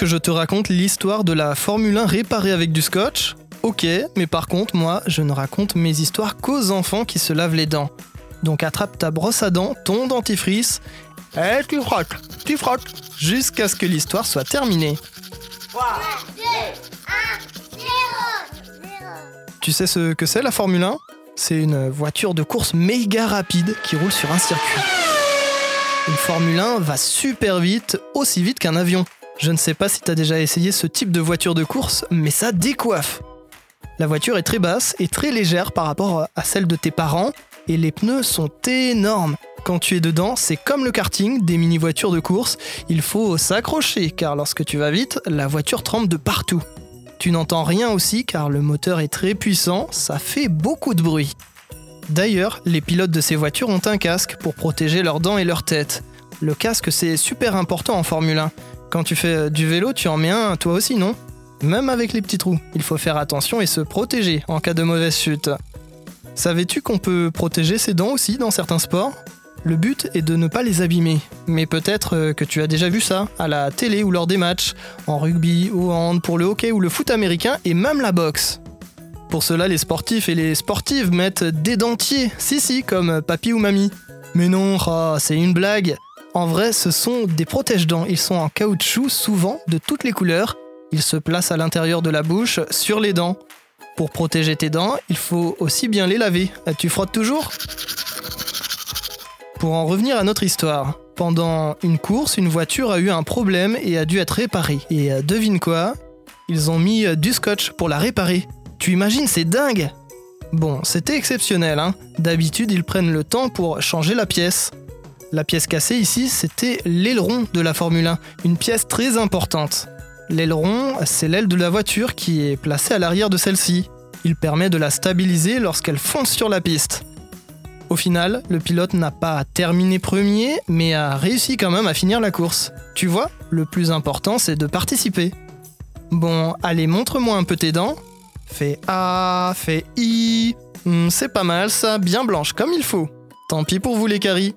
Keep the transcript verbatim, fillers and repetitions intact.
que je te raconte l'histoire de la Formule un réparée avec du scotch ? Ok, mais par contre, moi, je ne raconte mes histoires qu'aux enfants qui se lavent les dents. Donc attrape ta brosse à dents, ton dentifrice, et tu frottes, tu frottes, jusqu'à ce que l'histoire soit terminée. trois, deux, un, zéro Tu sais ce que c'est la Formule un ? C'est une voiture de course méga rapide qui roule sur un circuit. Une Formule un va super vite, aussi vite qu'un avion. Je ne sais pas si t'as déjà essayé ce type de voiture de course, mais ça décoiffe. La voiture est très basse et très légère par rapport à celle de tes parents, et les pneus sont énormes. Quand tu es dedans, c'est comme le karting, des mini-voitures de course, il faut s'accrocher, car lorsque tu vas vite, la voiture trempe de partout. Tu n'entends rien aussi, car le moteur est très puissant, ça fait beaucoup de bruit. D'ailleurs, les pilotes de ces voitures ont un casque pour protéger leurs dents et leur tête. Le casque, c'est super important en Formule un. Quand tu fais du vélo, tu en mets un, toi aussi, non ? Même avec les petits trous, il faut faire attention et se protéger en cas de mauvaise chute. Savais-tu qu'on peut protéger ses dents aussi dans certains sports ? Le but est de ne pas les abîmer, mais peut-être que tu as déjà vu ça, à la télé ou lors des matchs, en rugby, au hand, pour le hockey ou le foot américain et même la boxe. Pour cela, les sportifs et les sportives mettent des dentiers, si si, comme papy ou mamie. Mais non, oh, c'est une blague. En vrai, ce sont des protège-dents, ils sont en caoutchouc, souvent de toutes les couleurs. Ils se placent à l'intérieur de la bouche, sur les dents. Pour protéger tes dents, il faut aussi bien les laver. Tu frottes toujours ? Pour en revenir à notre histoire, pendant une course, une voiture a eu un problème et a dû être réparée. Et devine quoi ? Ils ont mis du scotch pour la réparer. Tu imagines, c'est dingue ! Bon, c'était exceptionnel, hein ? D'habitude, ils prennent le temps pour changer la pièce. La pièce cassée ici, c'était l'aileron de la Formule un, une pièce très importante. L'aileron, c'est l'aile de la voiture qui est placée à l'arrière de celle-ci. Il permet de la stabiliser lorsqu'elle fonce sur la piste. Au final, le pilote n'a pas terminé premier, mais a réussi quand même à finir la course. Tu vois, le plus important, c'est de participer. Bon, allez, montre-moi un peu tes dents. Fais A, fais I. Mmh, c'est pas mal ça, bien blanche comme il faut. Tant pis pour vous les caries.